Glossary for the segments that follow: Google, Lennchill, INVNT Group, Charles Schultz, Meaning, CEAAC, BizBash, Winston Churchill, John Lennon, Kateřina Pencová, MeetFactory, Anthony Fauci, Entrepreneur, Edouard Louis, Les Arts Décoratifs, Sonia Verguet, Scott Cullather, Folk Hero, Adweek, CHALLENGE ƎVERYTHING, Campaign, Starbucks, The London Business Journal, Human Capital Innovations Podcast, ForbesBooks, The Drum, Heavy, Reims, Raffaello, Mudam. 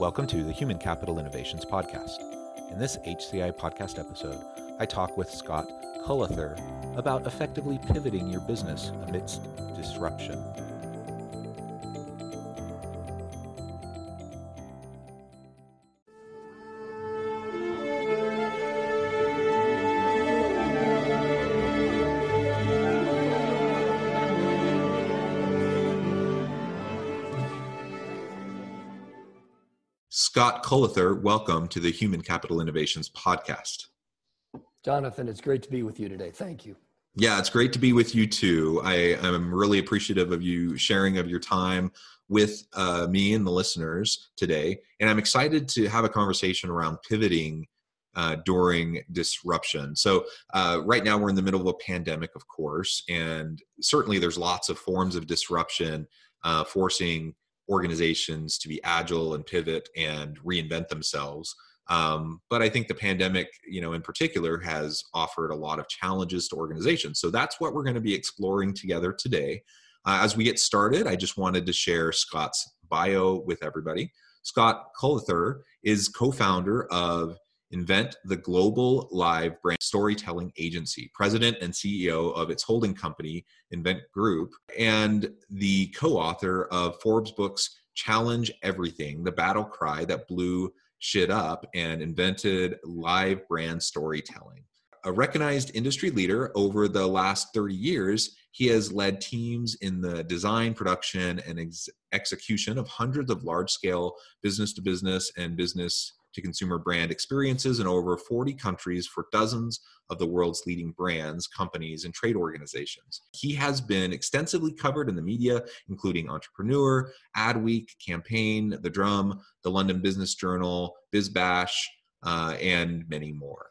Welcome to the Human Capital Innovations Podcast. In this HCI podcast episode, I talk with Scott Cullather about effectively pivoting your business amidst disruption. Scott Cullather, welcome to the Human Capital Innovations Podcast. Jonathan, it's great to be with you today. Thank you. Yeah, it's great to be with you too. I'm really appreciative of you sharing of your time with me and the listeners today. And I'm excited to have a conversation around pivoting during disruption. So right now we're in the middle of a pandemic, of course, and certainly there's lots of forms of disruption forcing organizations to be agile and pivot and reinvent themselves. But I think the pandemic, in particular, has offered a lot of challenges to organizations. So that's what we're going to be exploring together today. As we get started, I just wanted to share Scott's bio with everybody. Scott Cullather is co-founder of INVNT, the global live brand storytelling agency, president and CEO of its holding company, INVNT Group, and the co-author of ForbesBooks' Challenge Everything, the battle cry that blew shit up and invented live brand storytelling. A recognized industry leader over the last 30 years, he has led teams in the design, production, and execution of hundreds of large-scale business-to-business and business to consumer brand experiences in over 40 countries for dozens of the world's leading brands, companies, and trade organizations. He has been extensively covered in the media, including Entrepreneur, Adweek, Campaign, The Drum, the London Business Journal, BizBash, and many more.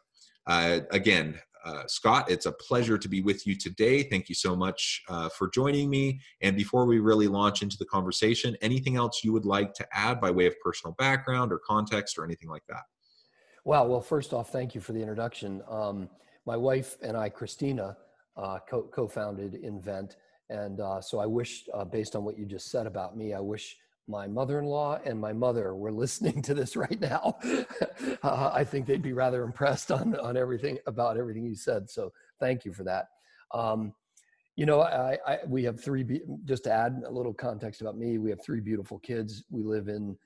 Scott, it's a pleasure to be with you today. Thank you so much for joining me. And before we really launch into the conversation, anything else you would like to add by way of personal background or context or anything like that? Well, first off, thank you for the introduction. My wife and I, Christina, co-founded INVNT. And so I wish, based on what you just said about me, I wish my mother-in-law and my mother were listening to this right now. I think they'd be rather impressed on everything you said. So thank you for that. We have three, just to add a little context about me, we have three beautiful kids. We live in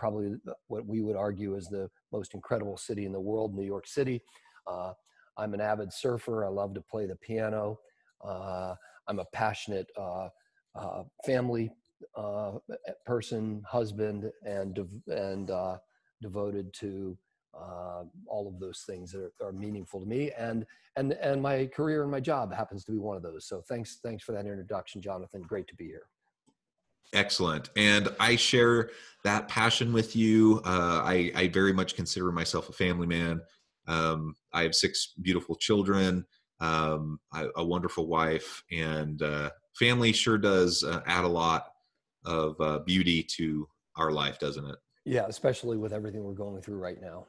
probably what we would argue is the most incredible city in the world, New York City. I'm an avid surfer. I love to play the piano. I'm a passionate family person, husband, and devoted to all of those things that are meaningful to me, and my career and my job happens to be one of those. So thanks for that introduction, Jonathan. Great to be here. Excellent, and I share that passion with you. I very much consider myself a family man. I have six beautiful children, a wonderful wife, and family sure does add a lot of beauty to our life, doesn't it? Yeah, especially with everything we're going through right now,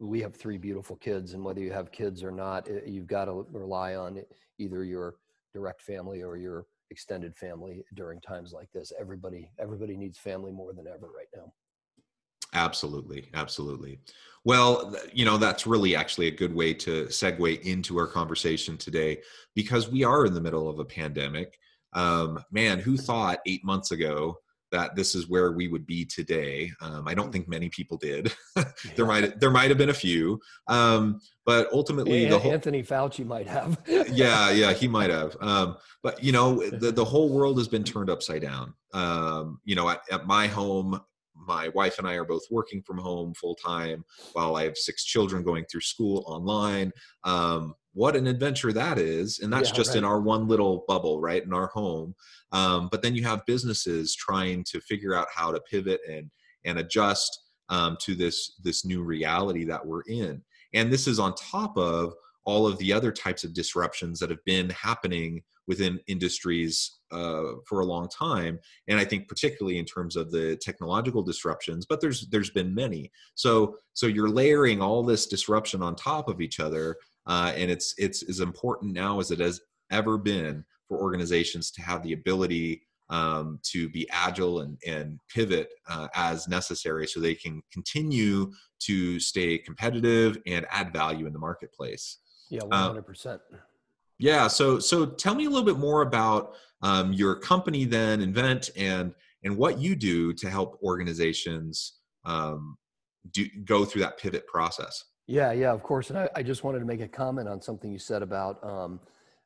we have three beautiful kids, and whether you have kids or not, you've got to rely on either your direct family or your extended family during times like this. Everybody needs family more than ever right now. Absolutely. Well, that's really actually a good way to segue into our conversation today, because we are in the middle of a pandemic. Man, who thought 8 months ago that this is where we would be today? I don't think many people did. There might have been a few, but ultimately, Anthony Fauci might have. yeah, he might have. But the whole world has been turned upside down. At my home, my wife and I are both working from home full time while I have 6 children going through school online. What an adventure that is. And that's just in our one little bubble, right? In our home. But then you have businesses trying to figure out how to pivot and adjust to this new reality that we're in. And this is on top of all of the other types of disruptions that have been happening within industries for a long time. And I think particularly in terms of the technological disruptions, but there's been many. So you're layering all this disruption on top of each other. And it's as important now as it has ever been for organizations to have the ability to be agile and pivot as necessary so they can continue to stay competitive and add value in the marketplace. Yeah, 100%. Yeah. So tell me a little bit more about your company then, INVNT, and what you do to help organizations go through that pivot process. Yeah, of course. And I just wanted to make a comment on something you said about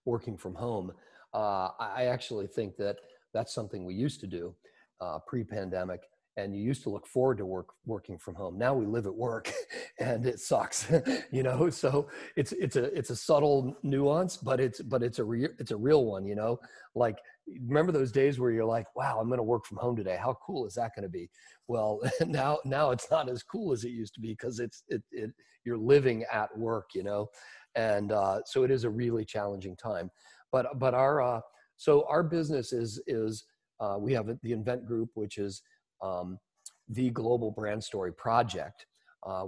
working from home. I actually think that's something we used to do pre-pandemic. And you used to look forward to working from home. Now we live at work, and it sucks, you know. So it's a subtle nuance, but it's a real one, you know. Like, remember those days where you're like, "Wow, I'm going to work from home today. How cool is that going to be?" Well, now it's not as cool as it used to be because you're living at work, you know, and so it is a really challenging time. But our business is we have the INVNT Group, which is the Global Brand Story Project.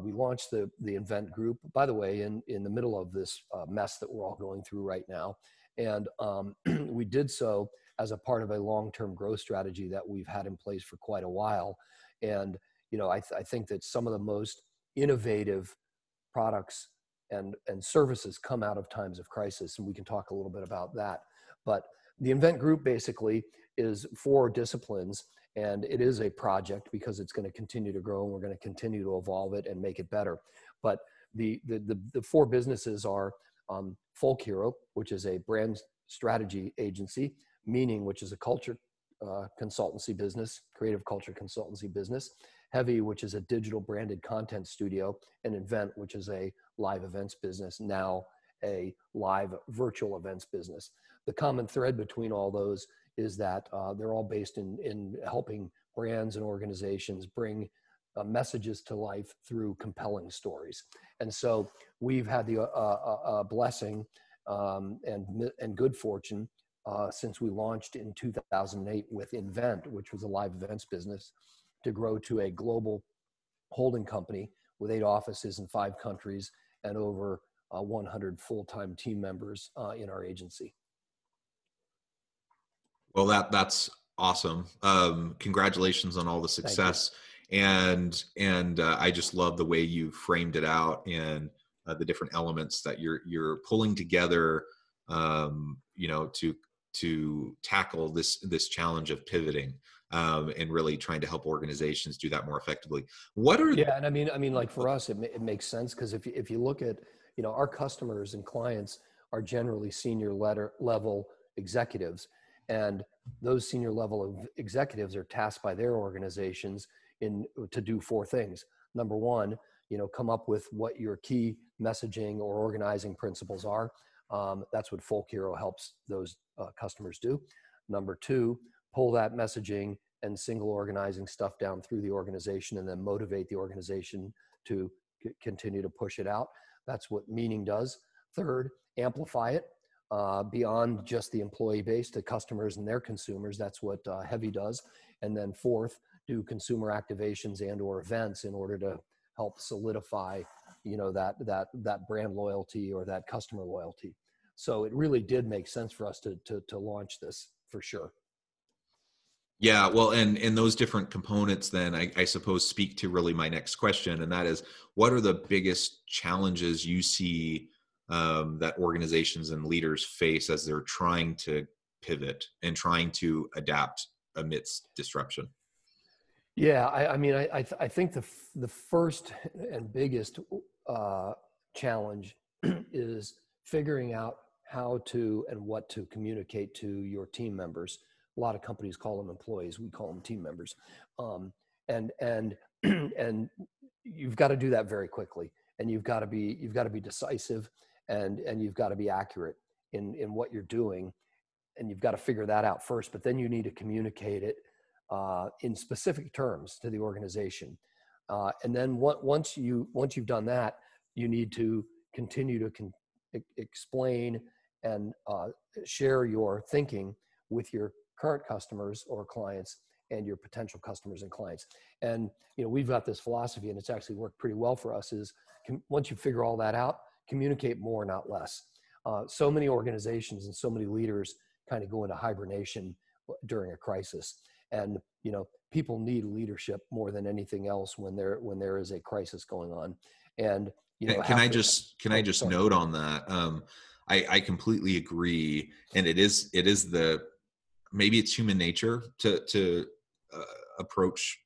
We launched the INVNT Group, by the way, in the middle of this mess that we're all going through right now. And we did so as a part of a long-term growth strategy that we've had in place for quite a while. And, you know, I think that some of the most innovative products and services come out of times of crisis. And we can talk a little bit about that. But the INVNT Group basically is 4 disciplines. And it is a project because it's going to continue to grow, and we're going to continue to evolve it and make it better. But the 4 businesses are Folk Hero, which is a brand strategy agency, Meaning, which is a culture consultancy business, creative culture consultancy business, Heavy, which is a digital branded content studio, and INVNT, which is a live events business, now a live virtual events business. The common thread between all those is that they're all based in helping brands and organizations bring messages to life through compelling stories. And so we've had the blessing and good fortune since we launched in 2008 with INVNT, which was a live events business, to grow to a global holding company with 8 offices in 5 countries and over 100 full-time team members in our agency. Well, that's awesome. Congratulations on all the success. And I just love the way you framed it out and the different elements that you're pulling together, you know, to tackle this challenge of pivoting and really trying to help organizations do that more effectively. And I mean, like for us, it makes sense because if you look at, you know, our customers and clients are generally senior level executives. And those senior level of executives are tasked by their organizations to do 4 things. Number 1, you know, come up with what your key messaging or organizing principles are. That's what Folk Hero helps those customers do. Number 2, pull that messaging and single organizing stuff down through the organization and then motivate the organization to continue to push it out. That's what Meaning does. 3rd, amplify it. Beyond just the employee base to customers and their consumers. That's what Heavy does. And then 4th, do consumer activations and or events in order to help solidify, you know, that brand loyalty or that customer loyalty. So it really did make sense for us to launch this for sure. Yeah, well, and those different components then I suppose speak to really my next question, and that is, what are the biggest challenges you see that organizations and leaders face as they're trying to pivot and trying to adapt amidst disruption? Yeah, I mean, I think the first and biggest challenge is figuring out how to and what to communicate to your team members. A lot of companies call them employees. We call them team members. and you've got to do that very quickly, and you've got to be decisive, and you've got to be accurate in what you're doing, and you've got to figure that out first. But then you need to communicate it in specific terms to the organization, and then once you've done that, you need to continue to explain and share your thinking with your current customers or clients and your potential customers and clients. And you know, we've got this philosophy, and it's actually worked pretty well for us, is once you figure all that out, communicate more, not less. So many organizations and so many leaders kind of go into hibernation during a crisis. And you know, people need leadership more than anything else when there is a crisis going on. And you know, can I just note on that? I completely agree, and it is the, maybe it's human nature to approach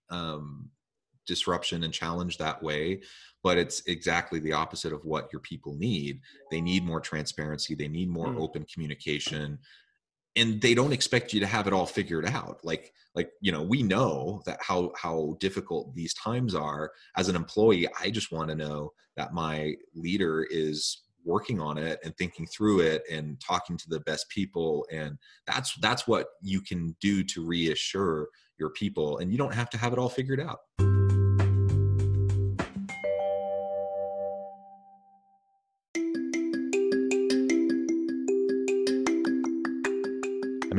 disruption and challenge that way, but it's exactly the opposite of what your people need. They need more transparency. They need more open communication, and they don't expect you to have it all figured out. Like, you know, we know that how difficult these times are. As an employee, I just want to know that my leader is working on it and thinking through it and talking to the best people. And that's what you can do to reassure your people, and you don't have to have it all figured out. I'm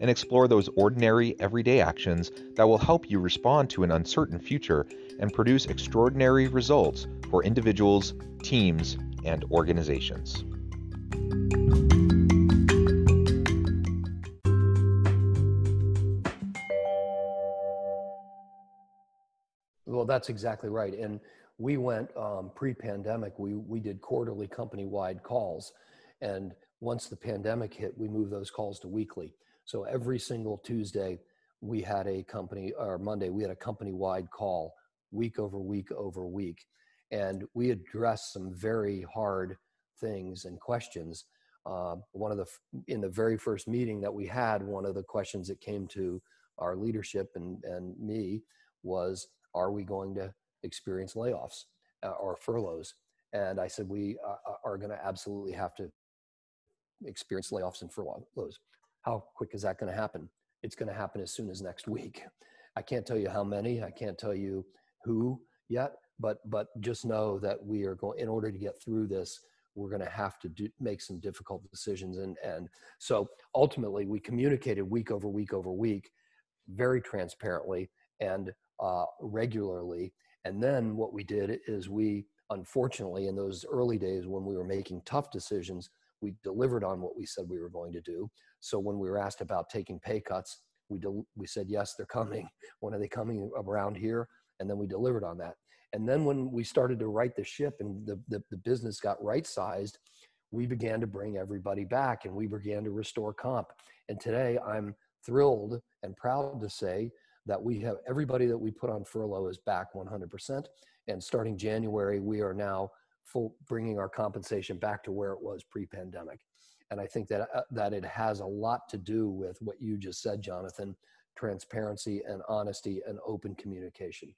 and explore those ordinary, everyday actions that will help you respond to an uncertain future and produce extraordinary results for individuals, teams, and organizations. Well, that's exactly right. And we went pre-pandemic, we did quarterly company-wide calls. And once the pandemic hit, we moved those calls to weekly. So every single Tuesday, we had a company, or Monday, we had a company-wide call, week over week over week. And we addressed some very hard things and questions. In the very first meeting that we had, one of the questions that came to our leadership and me was, are we going to experience layoffs or furloughs? And I said, we are going to absolutely have to experience layoffs and furloughs. How quick is that going to happen? It's going to happen as soon as next week. I can't tell you how many, I can't tell you who yet, but just know that we are going, in order to get through this, we're going to have to make some difficult decisions. And so ultimately we communicated week over week over week, very transparently and regularly. And then what we did is we, unfortunately, in those early days when we were making tough decisions, we delivered on what we said we were going to do. So when we were asked about taking pay cuts, we said, yes, they're coming. When are they coming? Around here? And then we delivered on that. And then when we started to right the ship and the business got right-sized, we began to bring everybody back and we began to restore comp. And today I'm thrilled and proud to say that we have everybody that we put on furlough is back 100%. And starting January, we are now bringing our compensation back to where it was pre-pandemic. And I think that it has a lot to do with what you just said, Jonathan: transparency and honesty and open communication.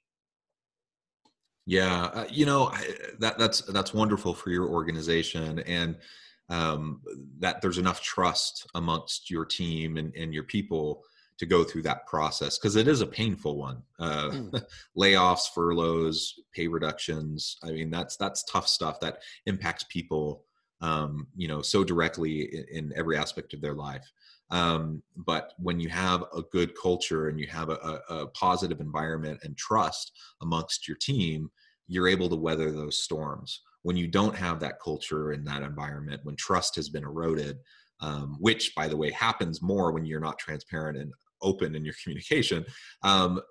Yeah, you know, that's wonderful for your organization, and that there's enough trust amongst your team and your people to go through that process, because it is a painful one. Layoffs, furloughs, pay reductions. I mean, that's tough stuff that impacts people, you know, so directly in every aspect of their life. But when you have a good culture and you have a positive environment and trust amongst your team, you're able to weather those storms. When you don't have that culture in that environment, when trust has been eroded, which, by the way, happens more when you're not transparent and open in your communication,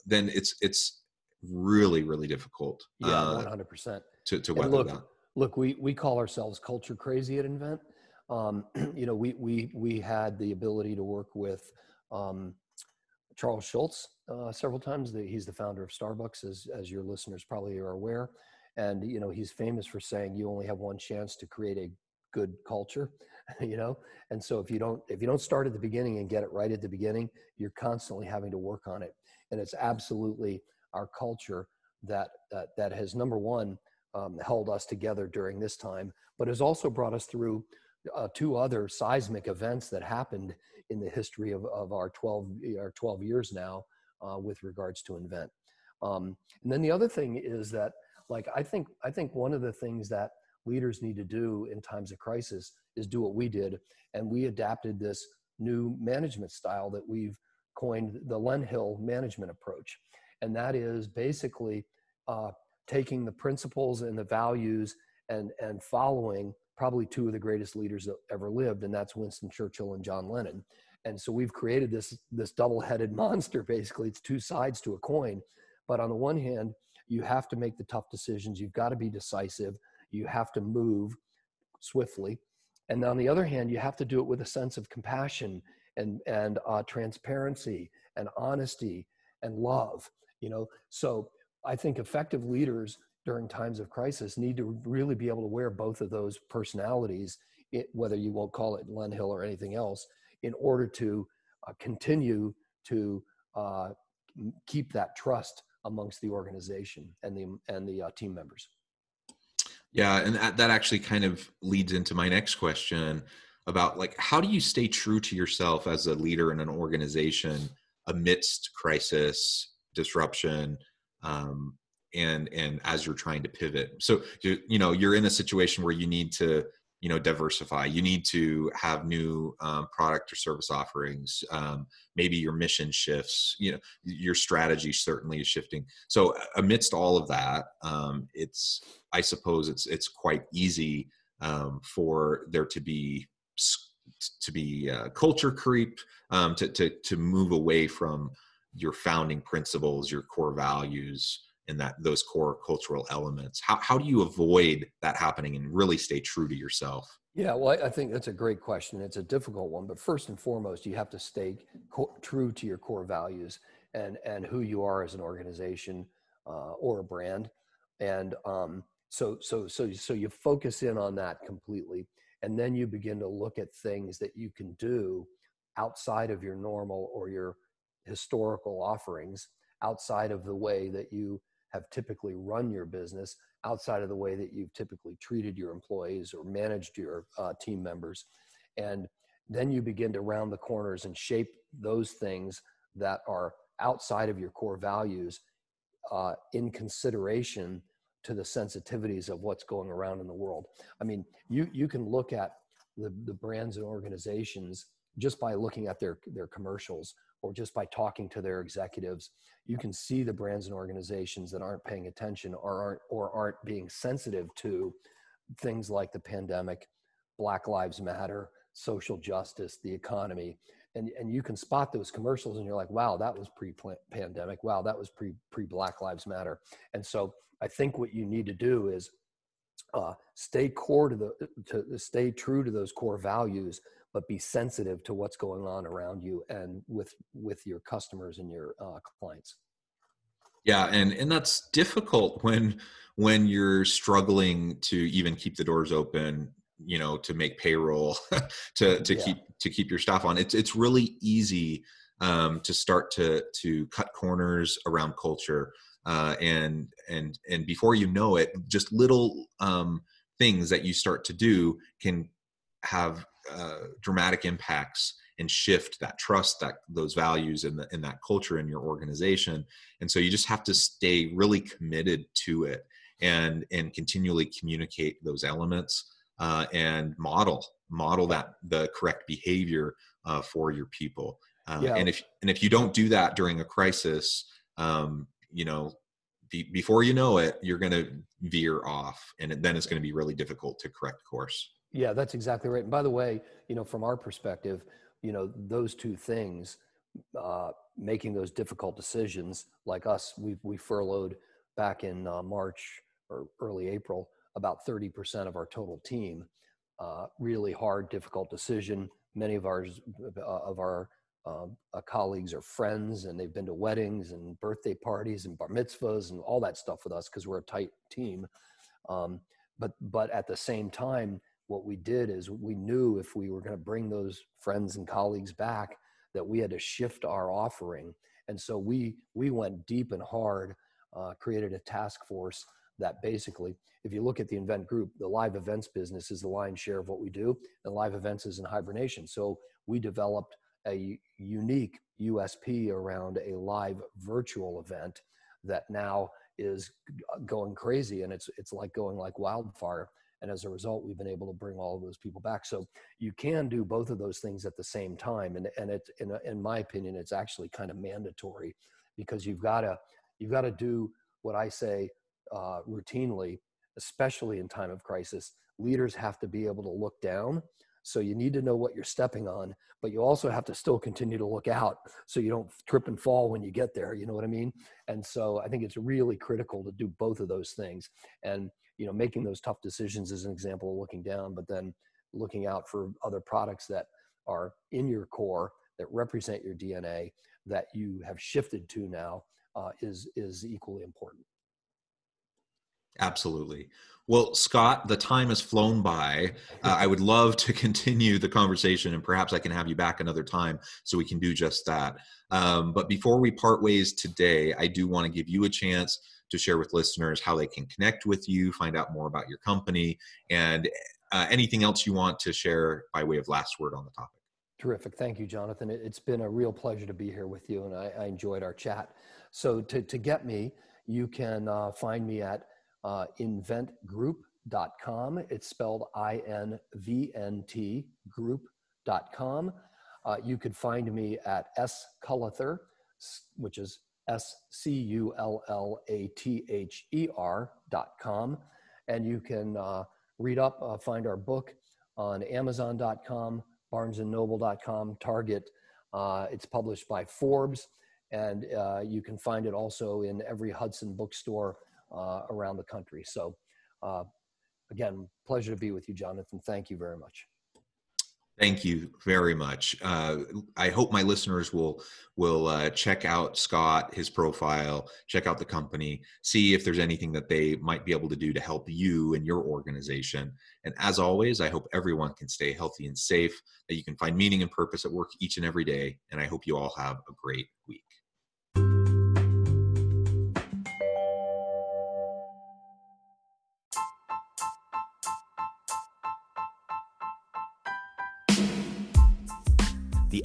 then it's really, really difficult. Yeah, 100%. To weather that. Look, we call ourselves culture crazy at INVNT. You know, we had the ability to work with Charles Schultz several times. He's the founder of Starbucks, as your listeners probably are aware. And, you know, he's famous for saying you only have one chance to create a good culture, you know? And so if you don't start at the beginning and get it right at the beginning, you're constantly having to work on it. And it's absolutely our culture that has, number one, held us together during this time, but has also brought us through two other seismic events that happened in the history of our 12 years now with regards to INVNT. And then the other thing is that, like, I think one of the things that leaders need to do in times of crisis is do what we did. And we adapted this new management style that we've coined, the Lennchill management approach. And that is basically taking the principles and the values and following probably two of the greatest leaders that ever lived, and that's Winston Churchill and John Lennon. And so we've created this double-headed monster, basically. It's two sides to a coin. But on the one hand, you have to make the tough decisions. You've got to be decisive. You have to move swiftly. And on the other hand, you have to do it with a sense of compassion and transparency and honesty and love, you know? So I think effective leaders during times of crisis need to really be able to wear both of those personalities, whether you won't call it Lennchill or anything else, in order to continue to keep that trust amongst the organization and the team members. Yeah, and that actually kind of leads into my next question about, like, how do you stay true to yourself as a leader in an organization amidst crisis, disruption, and as you're trying to pivot? So, you know, you're in a situation where you need to, you know, diversify. You need to have new product or service offerings. Maybe your mission shifts, you know, your strategy certainly is shifting. So amidst all of that, I suppose it's quite easy for there to be culture creep, to move away from your founding principles, your core values, and those core cultural elements. How do you avoid that happening and really stay true to yourself? Yeah, well, I think that's a great question. It's a difficult one, but first and foremost, you have to stay true to your core values and who you are as an organization or a brand. And so you focus in on that completely, and then you begin to look at things that you can do outside of your normal or your historical offerings, outside of the way that you have typically run your business, outside of the way that you've typically treated your employees or managed your team members. And then you begin to round the corners and shape those things that are outside of your core values in consideration to the sensitivities of what's going around in the world. I mean, you can look at the brands and organizations just by looking at their commercials, or just by talking to their executives. You can see the brands and organizations that aren't paying attention or aren't being sensitive to things like the pandemic, Black Lives Matter, social justice, the economy. And you can spot those commercials and you're like, wow, that was pre-pandemic. Wow, that was pre-Black Lives Matter. And so I think what you need to do is stay true to those core values, but be sensitive to what's going on around you and with your customers and your clients. Yeah, and that's difficult when you're struggling to even keep the doors open, you know, to make payroll, to keep your staff on. It's really easy to start to cut corners around culture, and before you know it, just little things that you start to do can have dramatic impacts and shift that trust, that those values and that culture in your organization. And so you just have to stay really committed to it and continually communicate those elements and model that the correct behavior for your people. And if you don't do that during a crisis, before you know it, you're going to veer off, and then it's going to be really difficult to correct course. Yeah, that's exactly right. And by the way, from our perspective, those two things, making those difficult decisions, like us, we furloughed back in March or early April, about 30% of our total team. Really hard, difficult decision. Many of our colleagues are friends, and they've been to weddings and birthday parties and bar mitzvahs and all that stuff with us because we're a tight team. But at the same time, what we did is we knew if we were going to bring those friends and colleagues back, that we had to shift our offering. And so we went deep and hard, created a task force that basically, if you look at the INVNT Group, the live events business is the lion's share of what we do, and live events is in hibernation. So we developed a unique USP around a live virtual event that now is going crazy, and it's like going like wildfire. And as a result, we've been able to bring all of those people back. So you can do both of those things at the same time, and in my opinion, it's actually kind of mandatory, because you've got to do what I say routinely, especially in time of crisis. Leaders have to be able to look down. So you need to know what you're stepping on, but you also have to still continue to look out so you don't trip and fall when you get there. You know what I mean? And so I think it's really critical to do both of those things. And, making those tough decisions is an example of looking down, but then looking out for other products that are in your core, that represent your DNA, that you have shifted to now is equally important. Absolutely. Well, Scott, the time has flown by. I would love to continue the conversation, and perhaps I can have you back another time so we can do just that. But before we part ways today, I do want to give you a chance to share with listeners how they can connect with you, find out more about your company, and anything else you want to share by way of last word on the topic. Terrific. Thank you, Jonathan. It's been a real pleasure to be here with you, and I enjoyed our chat. So to get me, you can find me at INVNT Group.com. It's spelled INVNT Group.com. You could find me at Scullather, which is SCULLATHER.com. And you can read up, find our book on Amazon.com, BarnesandNoble.com, Target. It's published by Forbes, and you can find it also in every Hudson bookstore around the country. So again, pleasure to be with you, Jonathan. Thank you very much. Thank you very much. I hope my listeners will check out Scott, his profile, check out the company, see if there's anything that they might be able to do to help you and your organization. And as always, I hope everyone can stay healthy and safe, that you can find meaning and purpose at work each and every day. And I hope you all have a great week. The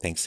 Thanks